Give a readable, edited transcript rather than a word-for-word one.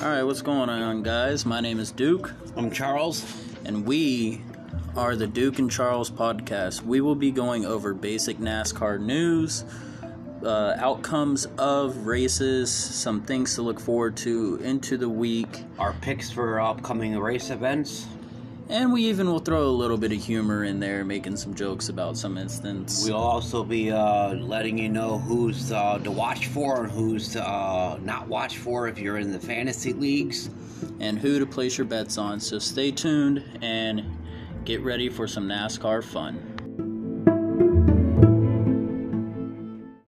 Alright, what's going on, guys? My name is Duke. I'm Charles. And we are the Duke and Charles podcast. We will be going over basic NASCAR news, outcomes of races, some things to look forward to into the week, our picks for upcoming race events, and we even will throw a little bit of humor in there, making some jokes about some incidents. We'll also be letting you know who's to watch for and who's to not watch for if you're in the fantasy leagues, and who to place your bets on. So stay tuned and get ready for some NASCAR fun.